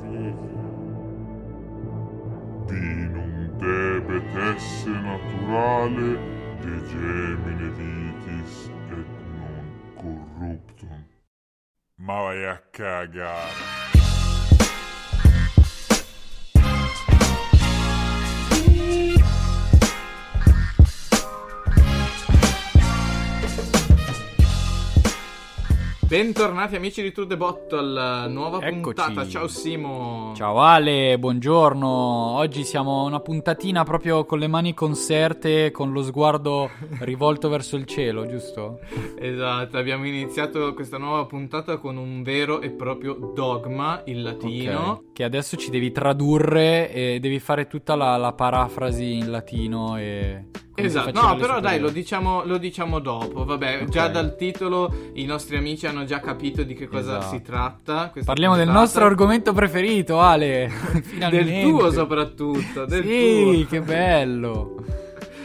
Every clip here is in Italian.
Di non debet esse naturale, de gemine vitis et non corruptum. Ma vai a cagare. Bentornati amici di True the Bottle, nuova puntata. Ciao Simo. Ciao Ale, buongiorno. Oggi siamo una puntatina proprio con le mani conserte, con lo sguardo rivolto verso il cielo, giusto? Esatto, abbiamo iniziato questa nuova puntata con un vero e proprio dogma, il latino. Okay. Che adesso ci devi tradurre e devi fare tutta la parafrasi in latino e... Esatto, no però dai, lo diciamo dopo, vabbè, okay. Già dal titolo i nostri amici hanno già capito di che cosa si tratta. Parliamo del nostro argomento preferito, Ale. Del tuo soprattutto, del sì, tuo. Che bello.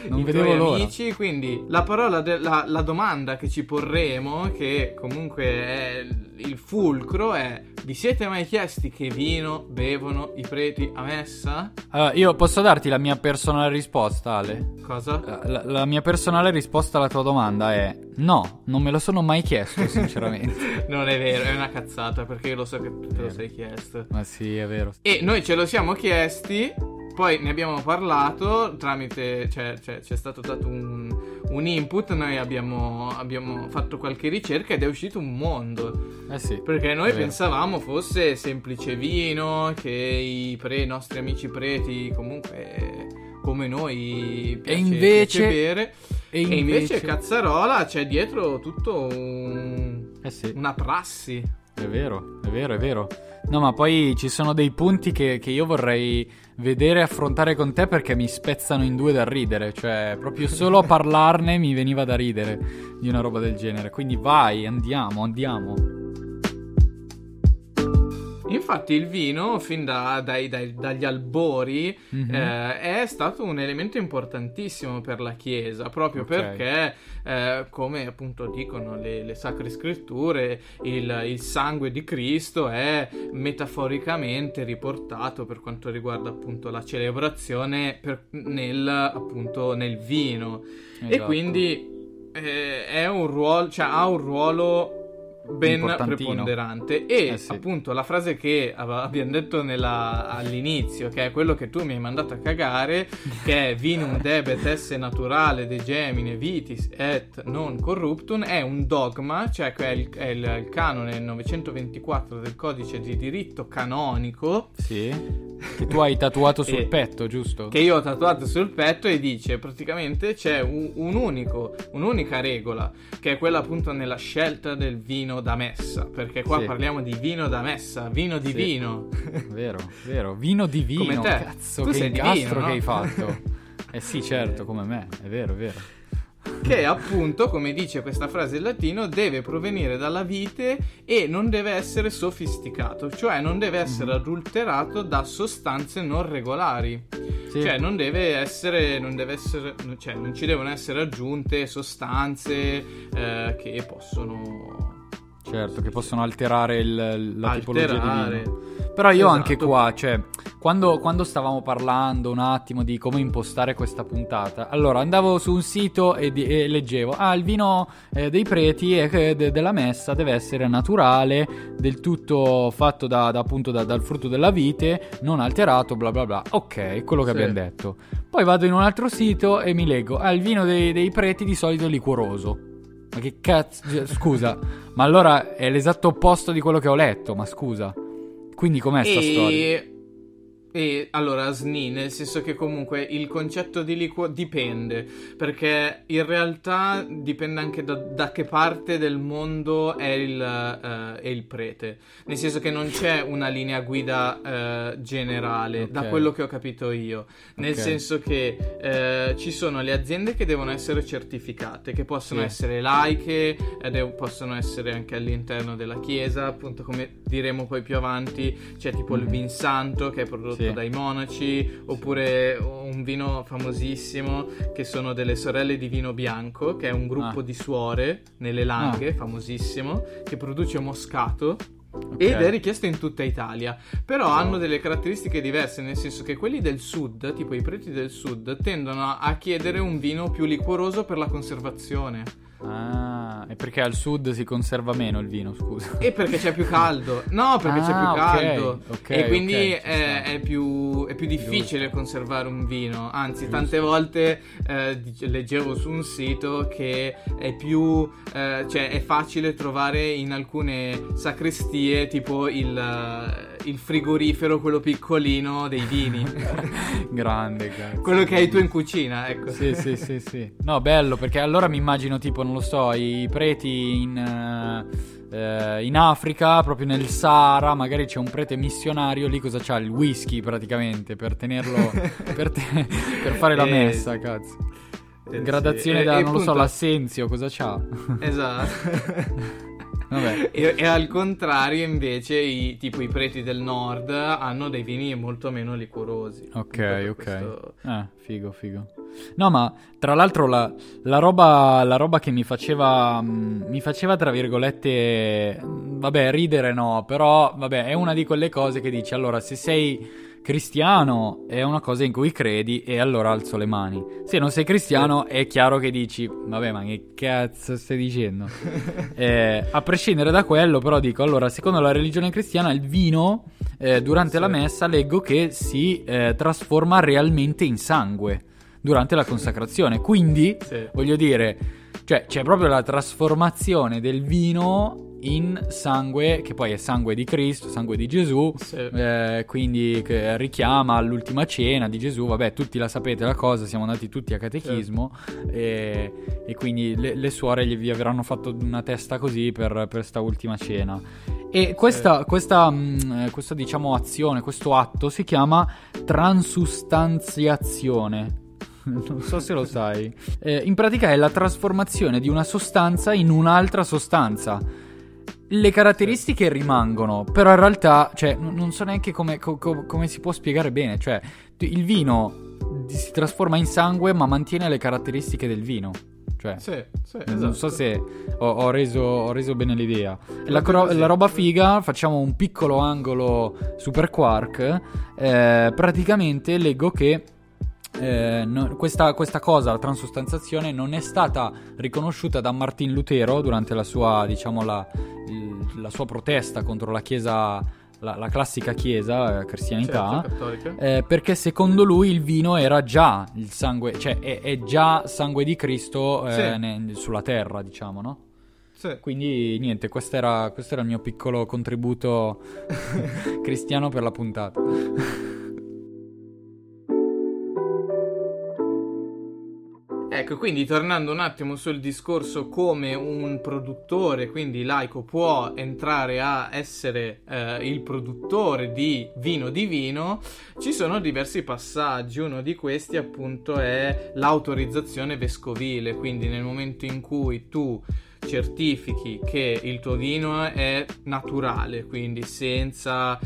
Non vedevo l'ora. Amici, quindi la parola la domanda che ci porremo, che comunque è il fulcro, è: vi siete mai chiesti che vino bevono i preti a messa? Allora, io posso darti la mia personale risposta, Ale? Cosa? La mia personale risposta alla tua domanda è: no, non me lo sono mai chiesto, sinceramente. Non è vero, è una cazzata, perché io lo so che tu te lo sei chiesto. Ma sì, è vero. E noi ce lo siamo chiesti, poi ne abbiamo parlato tramite, cioè c'è stato dato un input, noi abbiamo fatto qualche ricerca ed è uscito un mondo. Sì. Perché noi pensavamo fosse semplice vino, che i nostri amici preti comunque come noi piace bere. E invece cazzarola, c'è dietro tutto una prassi. È vero. No, ma poi ci sono dei punti che io vorrei vedere e affrontare con te, perché mi spezzano in due dal ridere. Cioè, proprio solo a parlarne mi veniva da ridere di una roba del genere. Quindi vai, andiamo. Infatti il vino, fin dagli albori, è stato un elemento importantissimo per la Chiesa, proprio perché, come appunto dicono le Sacre Scritture, il sangue di Cristo è metaforicamente riportato, per quanto riguarda appunto la celebrazione, nel vino. Esatto. E quindi ha un ruolo ben preponderante. E appunto la frase che abbiamo detto all'inizio, che è quello che tu mi hai mandato a cagare, che è vinum debet esse naturale de gemine vitis et non corruptum, è un dogma, cioè che è il canone 924 del codice di diritto canonico. Sì. Che tu hai tatuato sul petto, giusto? Che io ho tatuato sul petto, e dice praticamente c'è un'unica regola, che è quella appunto nella scelta del vino da messa, perché qua parliamo di vino da messa, vino di vino. Vero, vino di vino. Come te. Cazzo, tu che incastro, no? Che hai fatto. Sì, certo, come me, è vero. Che appunto, come dice questa frase in latino, deve provenire dalla vite e non deve essere sofisticato, cioè non deve essere adulterato da sostanze non regolari. Sì. Cioè non ci devono essere aggiunte sostanze che possono... Certo, che possono alterare la tipologia di vino. Però io anche qua, cioè, quando stavamo parlando un attimo di come impostare questa puntata, allora andavo su un sito e leggevo: il vino dei preti e della messa deve essere naturale, del tutto fatto dal frutto della vite, non alterato, bla bla bla. Ok, quello che abbiamo detto. Poi vado in un altro sito e mi leggo: il vino dei preti di solito è liquoroso. Ma che cazzo, scusa, ma allora è l'esatto opposto di quello che ho letto, ma scusa. Quindi com'è sta storia? E allora sni, nel senso che comunque il concetto di liquo dipende, perché in realtà dipende anche da che parte del mondo è il prete, nel senso che non c'è una linea guida generale, da quello che ho capito io, nel senso che ci sono le aziende che devono essere certificate, che possono essere laiche, possono essere anche all'interno della Chiesa, appunto, come diremo poi più avanti. C'è tipo il Vin Santo, che è prodotto dai monaci, oppure un vino famosissimo che sono delle Sorelle di vino bianco, che è un gruppo di suore nelle Langhe, famosissimo, che produce moscato. Ed è richiesta in tutta Italia, però hanno delle caratteristiche diverse, nel senso che quelli del sud, tipo i preti del sud, tendono a chiedere un vino più liquoroso per la conservazione. Ah, è perché al sud si conserva meno il vino, scusa. E perché c'è più caldo. No, perché c'è più caldo, okay, e quindi è più difficile conservare un vino. Anzi, tante volte leggevo su un sito che è più cioè è facile trovare in alcune sacrestie tipo il frigorifero, quello piccolino dei vini. Grande, grazie. Quello che hai tu in cucina, ecco. Sì. No, bello, perché allora mi immagino tipo, non lo so, i preti in Africa, proprio nel Sahara, magari c'è un prete missionario lì, cosa c'ha? Il whisky praticamente per tenerlo per fare la messa, cazzo. Gradazione da, non lo so, l'assenzio, cosa c'ha? Esatto. Vabbè. E al contrario invece tipo i preti del nord hanno dei vini molto meno liquorosi. Ok. Questo... figo. No, ma tra l'altro la roba che mi faceva tra virgolette, vabbè, ridere no, però vabbè, è una di quelle cose che dici, allora, se sei cristiano è una cosa in cui credi e allora alzo le mani, se non sei cristiano è chiaro che dici vabbè, ma che cazzo stai dicendo. A prescindere da quello, però dico, allora, secondo la religione cristiana il vino durante la messa, leggo che si trasforma realmente in sangue durante la consacrazione, quindi voglio dire, cioè c'è proprio la trasformazione del vino in sangue, che poi è sangue di Cristo, sangue di Gesù, quindi che richiama all'ultima cena di Gesù. Vabbè, tutti la sapete la cosa, siamo andati tutti a catechismo, e quindi le suore vi avranno fatto una testa così per sta ultima cena. E questa diciamo azione, questo atto si chiama transustanziazione. Non so se lo sai. In pratica è la trasformazione di una sostanza in un'altra sostanza. Le caratteristiche rimangono, però in realtà, cioè, non so neanche come si può spiegare bene. Cioè, il vino si trasforma in sangue, ma mantiene le caratteristiche del vino. Cioè, esatto. Non so se ho reso bene l'idea. La roba figa, facciamo un piccolo angolo super quark. Praticamente leggo che questa cosa, la transustanziazione, non è stata riconosciuta da Martin Lutero durante la sua, diciamo, la sua protesta contro la chiesa, la classica chiesa, cristianità, cattolica. Perché secondo lui il vino era già il sangue, cioè è già sangue di Cristo sulla terra, diciamo, no? Sì. Quindi niente, questo era il mio piccolo contributo cristiano per la puntata. Ecco, quindi tornando un attimo sul discorso come un produttore, quindi laico, può entrare a essere il produttore di vino, ci sono diversi passaggi. Uno di questi appunto è l'autorizzazione vescovile, quindi nel momento in cui tu certifichi che il tuo vino è naturale, quindi senza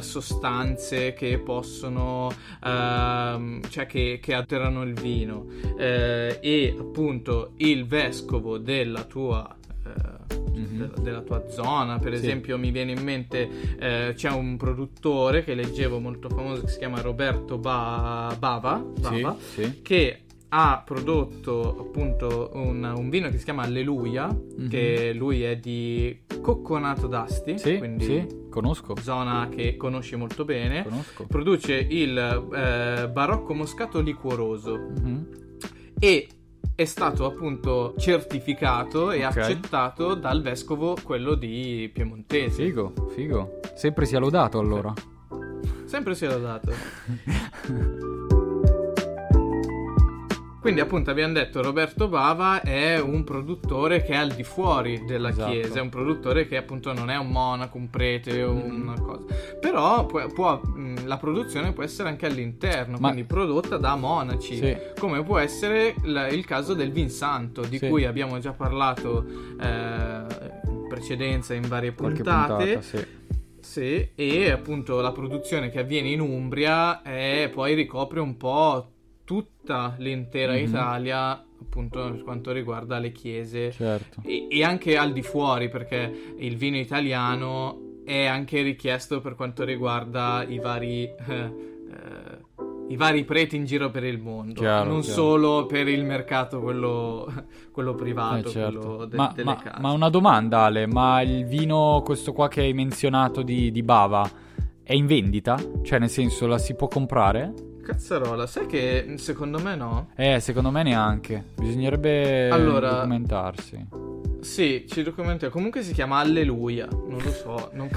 sostanze che possono cioè che alterano il vino, e appunto il vescovo della tua della tua zona, per esempio mi viene in mente c'è un produttore che leggevo molto famoso che si chiama Roberto Bava che ha prodotto appunto un vino che si chiama Alleluia, che lui è di Cocconato d'Asti, quindi conosco, zona che conosci molto bene. Conosco. Produce il barocco moscato liquoroso e è stato appunto certificato e accettato dal vescovo, quello di Piemontese. Figo, sempre sia lodato allora. Sempre sia lodato. Quindi appunto abbiamo detto, Roberto Bava è un produttore che è al di fuori della chiesa, è un produttore che appunto non è un monaco, un prete o una cosa, però la produzione può essere anche all'interno, quindi prodotta da monaci, come può essere il caso del Vin Santo, di cui abbiamo già parlato in precedenza in varie puntate. Sì, e appunto la produzione che avviene in Umbria poi ricopre un po' tutta l'intera Italia, appunto per quanto riguarda le chiese, e anche al di fuori, perché il vino italiano è anche richiesto per quanto riguarda i vari preti in giro per il mondo, chiaro. Solo per il mercato quello privato, certo. Quello delle case. Ma una domanda, Ale, ma il vino questo qua che hai menzionato di Bava è in vendita? Cioè, nel senso, la si può comprare? Cazzarola, sai che secondo me no? Secondo me neanche. Bisognerebbe documentarsi. Sì, ci documentiamo. Comunque si chiama Alleluia. Non lo so, non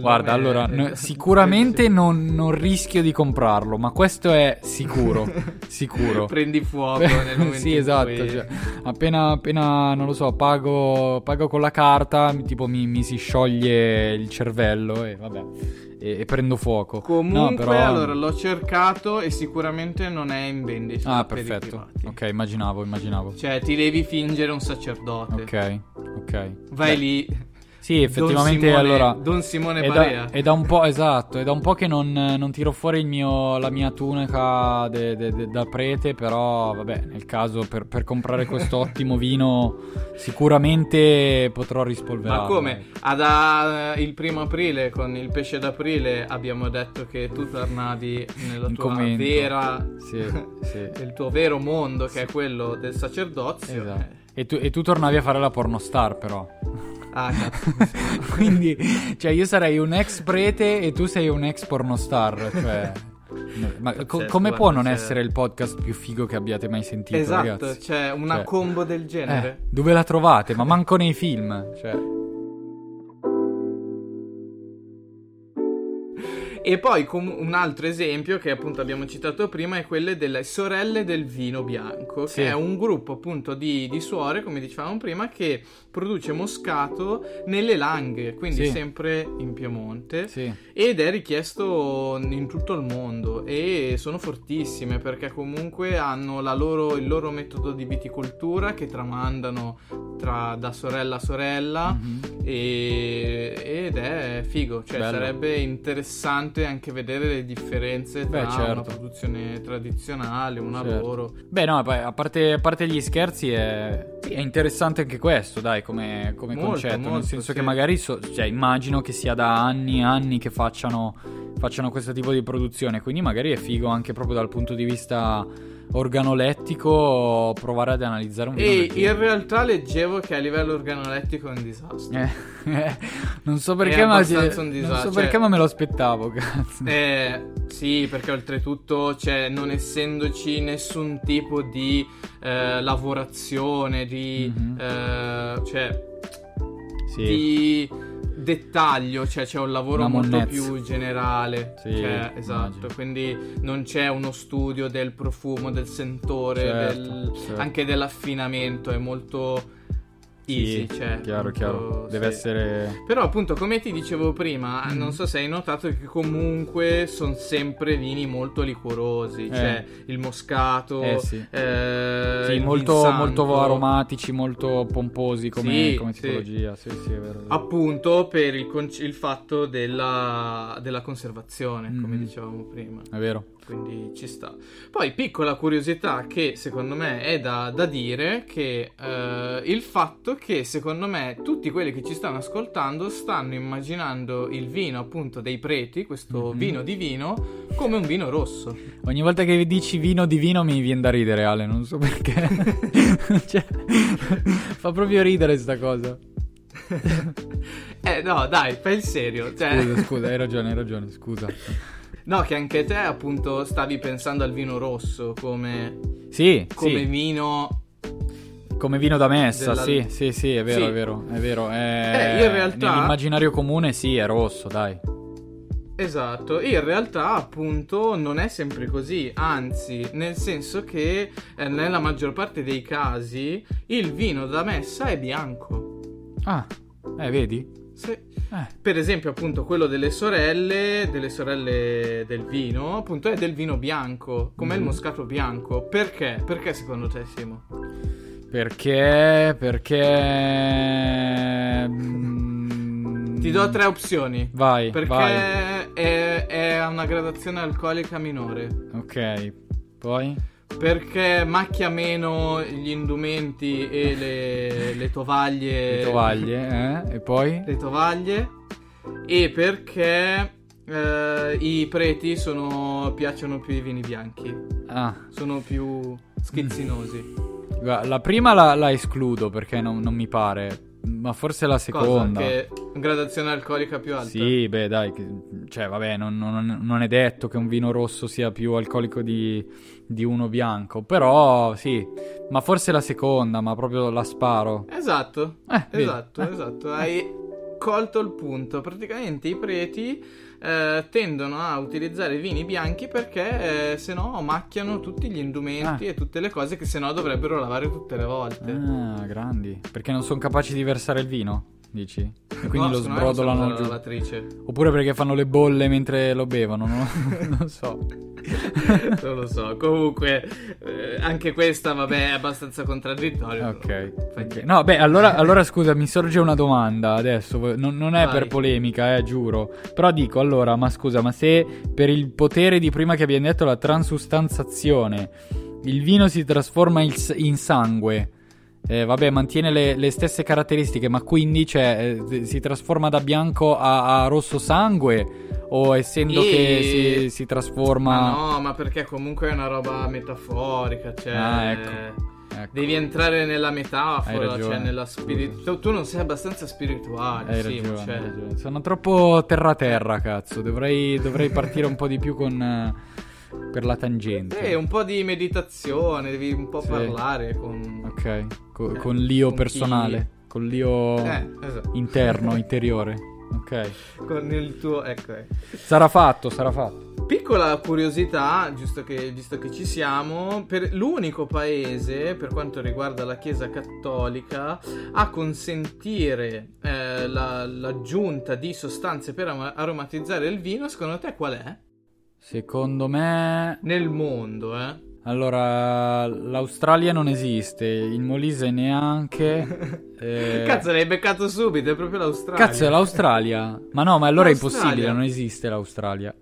guarda, allora, sicuramente non rischio di comprarlo, ma questo è sicuro. Sicuro. Prendi fuoco nel momento. Sì, esatto. In cui... cioè, appena, non lo so, pago con la carta, tipo mi si scioglie il cervello e vabbè. E prendo fuoco. Comunque, no, però... allora l'ho cercato e sicuramente non è in vendita. Ah, perfetto. Ok, immaginavo. Cioè, ti devi fingere un sacerdote. Ok. Vai lì. Sì, effettivamente. Don Simone Barea. È da un po', esatto. È da un po' che non tiro fuori la mia tunica da prete. Però, vabbè, nel caso per comprare questo ottimo vino, sicuramente potrò rispolverarlo. Ma come? Il 1 aprile con il pesce d'aprile abbiamo detto che tu tornavi nella tua vera, sì. Nel tuo vero mondo, che è quello del sacerdozio. Esatto. E tu tornavi a fare la pornostar, però. Ah, cazzo. Quindi, cioè, io sarei un ex prete e tu sei un ex pornostar, cioè. Ma come può non essere il podcast più figo che abbiate mai sentito, esatto, ragazzi? Cioè, una combo del genere. Dove la trovate? Ma manco nei film, cioè. E poi un altro esempio che appunto abbiamo citato prima è quelle delle Sorelle del vino bianco, sì. Che è un gruppo appunto di suore, come dicevamo prima, che produce moscato nelle Langhe, quindi sì. Sempre in Piemonte, sì. Ed è richiesto in tutto il mondo e sono fortissime perché comunque hanno il loro metodo di viticoltura che tramandano da sorella a sorella, mm-hmm. Ed è figo, cioè bello. Sarebbe interessante anche vedere le differenze tra certo. Una produzione tradizionale, un certo. Lavoro. Beh, no, a parte gli scherzi è interessante anche questo, dai, come molto, concetto, molto, nel senso sì. Che magari cioè, immagino che sia da anni e anni che facciano questo tipo di produzione, quindi magari è figo anche proprio dal punto di vista organolettico provare ad analizzare un video. E in realtà leggevo che a livello organolettico è un disastro. Non so perché, ma me lo aspettavo, cazzo. Sì, perché oltretutto, cioè, non essendoci nessun tipo di lavorazione, di cioè sì. Di dettaglio, cioè c'è un lavoro molto più generale, sì, cioè, esatto, quindi non c'è uno studio del profumo, del sentore, certo, certo. Anche dell'affinamento, è molto easy, sì, cioè chiaro, deve sì. Essere però appunto come ti dicevo prima, non so se hai notato che comunque sono sempre vini molto liquorosi, cioè il moscato, sì, il molto aromatici, molto pomposi come tipologia, sì, è vero. Appunto per il fatto della conservazione, come dicevamo prima, è vero, quindi ci sta. Poi piccola curiosità che secondo me è da dire, che il fatto che secondo me tutti quelli che ci stanno ascoltando stanno immaginando il vino appunto dei preti, questo vino di vino, come un vino rosso. Ogni volta che dici vino di vino mi viene da ridere, Ale, non so perché. Cioè, fa proprio ridere sta cosa. No, dai, fai il serio, cioè... scusa, hai ragione, scusa. No, che anche te appunto stavi pensando al vino rosso come sì. Vino come vino da messa, sì, è vero, sì. È vero. Io in realtà nell'immaginario comune sì, è rosso, dai. Esatto, in realtà appunto non è sempre così, anzi, nel senso che nella maggior parte dei casi il vino da messa è bianco. Ah, vedi? Sì. Per esempio appunto quello delle sorelle del vino appunto è del vino bianco, come il moscato bianco. Perché secondo te, Simo? Perché ti do 3 opzioni. Vai. Perché vai. È una gradazione alcolica minore. Ok. Poi perché macchia meno gli indumenti e le tovaglie. Le tovaglie, eh? E poi? Le tovaglie. E perché i preti piacciono più i vini bianchi. Ah. Sono più schizzinosi. La prima la escludo perché non mi pare. Ma forse la seconda. Che gradazione alcolica più alta. Sì, beh, dai, cioè, vabbè, non è detto che un vino rosso sia più alcolico di uno bianco. Però, sì, ma forse la seconda, ma proprio la sparo. Esatto, esatto. Hai colto il punto. Praticamente i preti tendono a utilizzare vini bianchi perché se no macchiano tutti gli indumenti e tutte le cose che se no dovrebbero lavare tutte le volte. Ah, grandi. Perché non sono capaci di versare il vino, dici? E quindi lo sbrodolano giù. Oppure perché fanno le bolle mentre lo bevono, no? Non so. Non lo so. Comunque anche questa, vabbè, è abbastanza contraddittoria. Ok. No, beh, allora scusa, mi sorge una domanda adesso. Non è per polemica, giuro. Però dico, allora, ma scusa, ma se per il potere di prima che abbiamo detto, la transustanziazione, il vino si trasforma in sangue, vabbè, mantiene le stesse caratteristiche, ma quindi si trasforma da bianco a rosso sangue? O essendo che si trasforma... Ma no, ma perché comunque è una roba metaforica, cioè... Ah, ecco. Devi entrare nella metafora, cioè nella spiritualità. Tu non sei abbastanza spirituale. Hai ragione. Sono troppo terra, cazzo. Dovrei partire un po' di più per la tangente. Un po' di meditazione, devi un po' parlare con... Ok, con l'io con personale, chi... con l'io interno, interiore. Ok. Con il tuo... Ecco. Sarà fatto. Piccola curiosità, visto che ci siamo, per l'unico paese, per quanto riguarda la Chiesa Cattolica, a consentire l'aggiunta di sostanze per aromatizzare il vino, secondo te qual è? Secondo me... Nel mondo, Allora, l'Australia non esiste, il Molise neanche. Cazzo, l'hai beccato subito, è proprio l'Australia. Cazzo, è l'Australia? Ma no, ma allora è impossibile, non esiste l'Australia.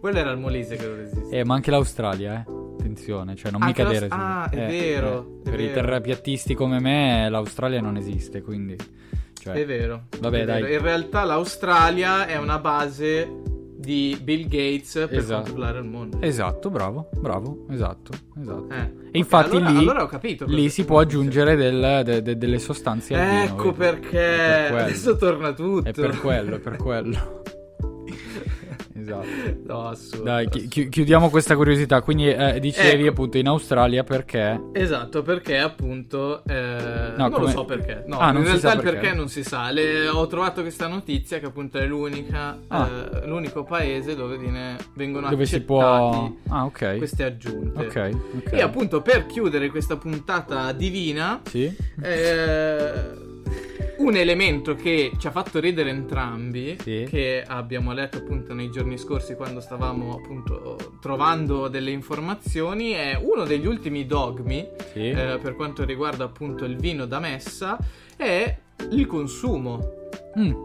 Quello era il Molise che non esiste. Ma anche l'Australia, attenzione, cioè non mica cadere. È vero. Per i terrapiattisti come me l'Australia non esiste, quindi... Cioè, è vero. Vabbè, è vero. Dai. In realtà l'Australia è una base... di Bill Gates per controllare il mondo. Esatto, bravo, esatto. E infatti allora, lì ho capito lì si può aggiungere delle sostanze al vino. Ecco perché adesso torna tutto. È per quello. Esatto. No, assurdo. Dai, chiudiamo questa curiosità. Quindi dicevi appunto in Australia perché? Esatto, perché appunto lo so perché. No, in realtà il perché non si sa. Ho trovato questa notizia che appunto è l'unico paese dove vengono accettati queste aggiunte. Okay. E appunto per chiudere questa puntata divina, sì. Un elemento che ci ha fatto ridere entrambi, sì. Che abbiamo letto appunto nei giorni scorsi quando stavamo appunto trovando delle informazioni, è uno degli ultimi dogmi, sì. Per quanto riguarda appunto il vino da messa, è il consumo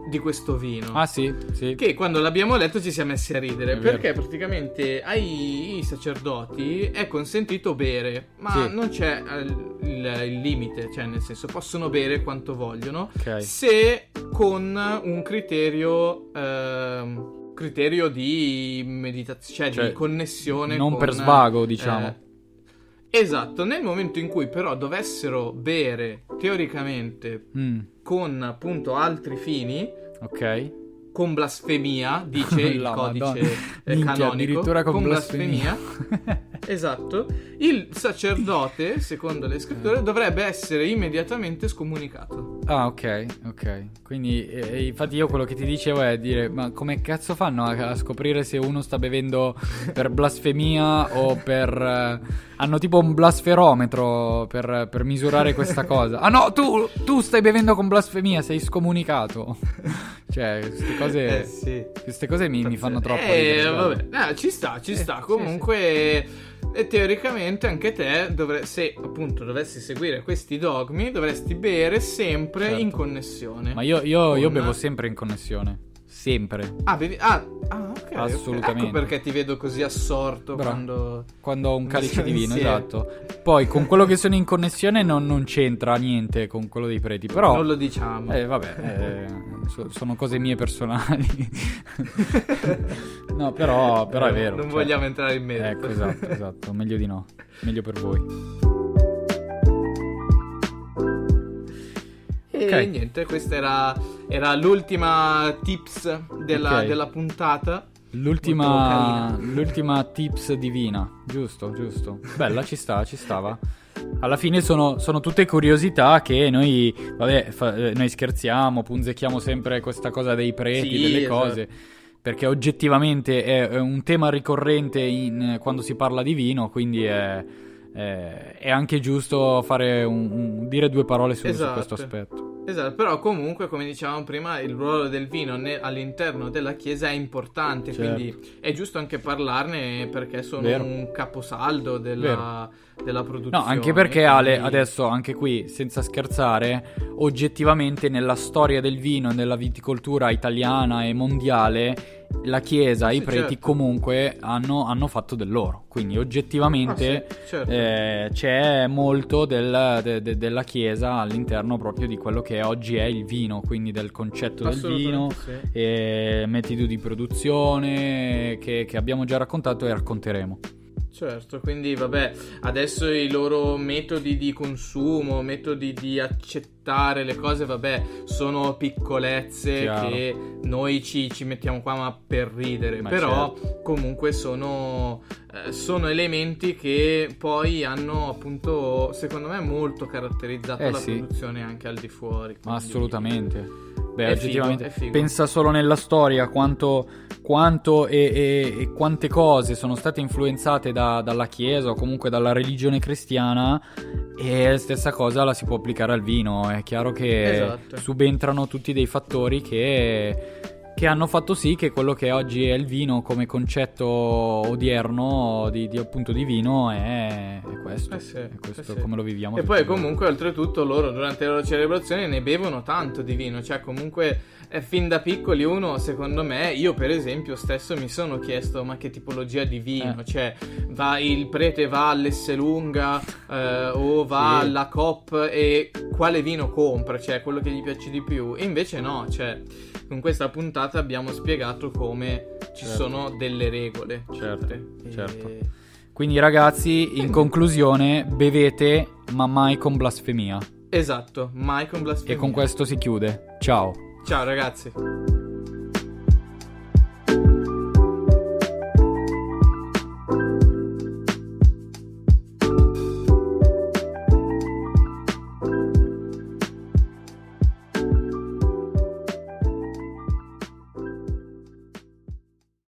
di questo vino. Ah sì. Che quando l'abbiamo letto ci siamo messi a ridere, perché praticamente ai sacerdoti è consentito bere, ma non c'è il limite, cioè nel senso possono bere quanto vogliono, se con un criterio di meditazione, cioè di connessione, non con, per svago, diciamo. Esatto, nel momento in cui però dovessero bere teoricamente con appunto altri fini, con blasfemia, dice il codice canonico, addirittura con blasfemia. Esatto, il sacerdote, secondo le scritture, dovrebbe essere immediatamente scomunicato. Ah, ok. Quindi infatti io quello che ti dicevo è dire: ma come cazzo fanno a scoprire se uno sta bevendo per blasfemia o per... hanno tipo un blasferometro per misurare questa cosa. Ah no, tu stai bevendo con blasfemia, sei scomunicato. Cioè, queste cose mi fanno troppo ridere. Vabbè, ci sta. Comunque... Sì. E teoricamente anche te, se appunto dovessi seguire questi dogmi, dovresti bere sempre in connessione. Ma io bevo sempre in connessione. Sempre. Ok. Assolutamente. Ecco perché ti vedo così assorto quando ho un calice di vino, esatto. Poi con quello che sono in connessione non c'entra niente con quello dei preti, però non lo diciamo. Sono cose mie personali. No, però è vero. Non vogliamo entrare in mezzo. Ecco, esatto, meglio di no. Meglio per voi. E niente, questa era l'ultima tips della puntata. L'ultima tips divina, giusto. Bella, ci stava. Alla fine sono tutte curiosità che noi scherziamo, punzecchiamo sempre questa cosa dei preti, sì, delle cose, esatto. Perché oggettivamente è un tema ricorrente quando si parla di vino, quindi è anche giusto fare dire due parole su questo aspetto. Esatto, però comunque, come dicevamo prima, il ruolo del vino all'interno della Chiesa è importante, certo. Quindi è giusto anche parlarne perché sono Vero. Un caposaldo della produzione. No, anche perché quindi... Ale, adesso anche qui, senza scherzare, oggettivamente nella storia del vino, nella viticoltura italiana e mondiale, la Chiesa, i preti certo. comunque hanno fatto del loro. Quindi oggettivamente certo. C'è molto della Chiesa all'interno proprio di quello che oggi è il vino, quindi del concetto del vino, sì. E metodo di produzione che abbiamo già raccontato e racconteremo. Certo, quindi vabbè, adesso i loro metodi di consumo, metodi di accettare le cose, vabbè, sono piccolezze Chiaro. Che noi ci mettiamo qua ma per ridere, ma però certo. comunque sono elementi che poi hanno appunto, secondo me, molto caratterizzato la sì. produzione anche al di fuori. Ma assolutamente. Beh, oggettivamente, pensa solo nella storia quanto e quante cose sono state influenzate dalla Chiesa o comunque dalla religione cristiana, e stessa cosa la si può applicare al vino. È chiaro che esatto. subentrano tutti dei fattori che hanno fatto sì che quello che oggi è il vino come concetto odierno di vino è questo, sì, è questo come lo viviamo. E poi comunque oltretutto loro durante la loro celebrazione ne bevono tanto di vino, cioè comunque fin da piccoli uno, secondo me, io per esempio stesso mi sono chiesto ma che tipologia di vino, cioè il prete va all'Esselunga o va sì. alla Coop e quale vino compra, cioè quello che gli piace di più, e invece no, cioè con questa puntata abbiamo spiegato come ci certo. sono delle regole certo. Quindi ragazzi, in conclusione, bevete ma mai con blasfemia. Esatto, mai con blasfemia. E con questo si chiude. Ciao ragazzi.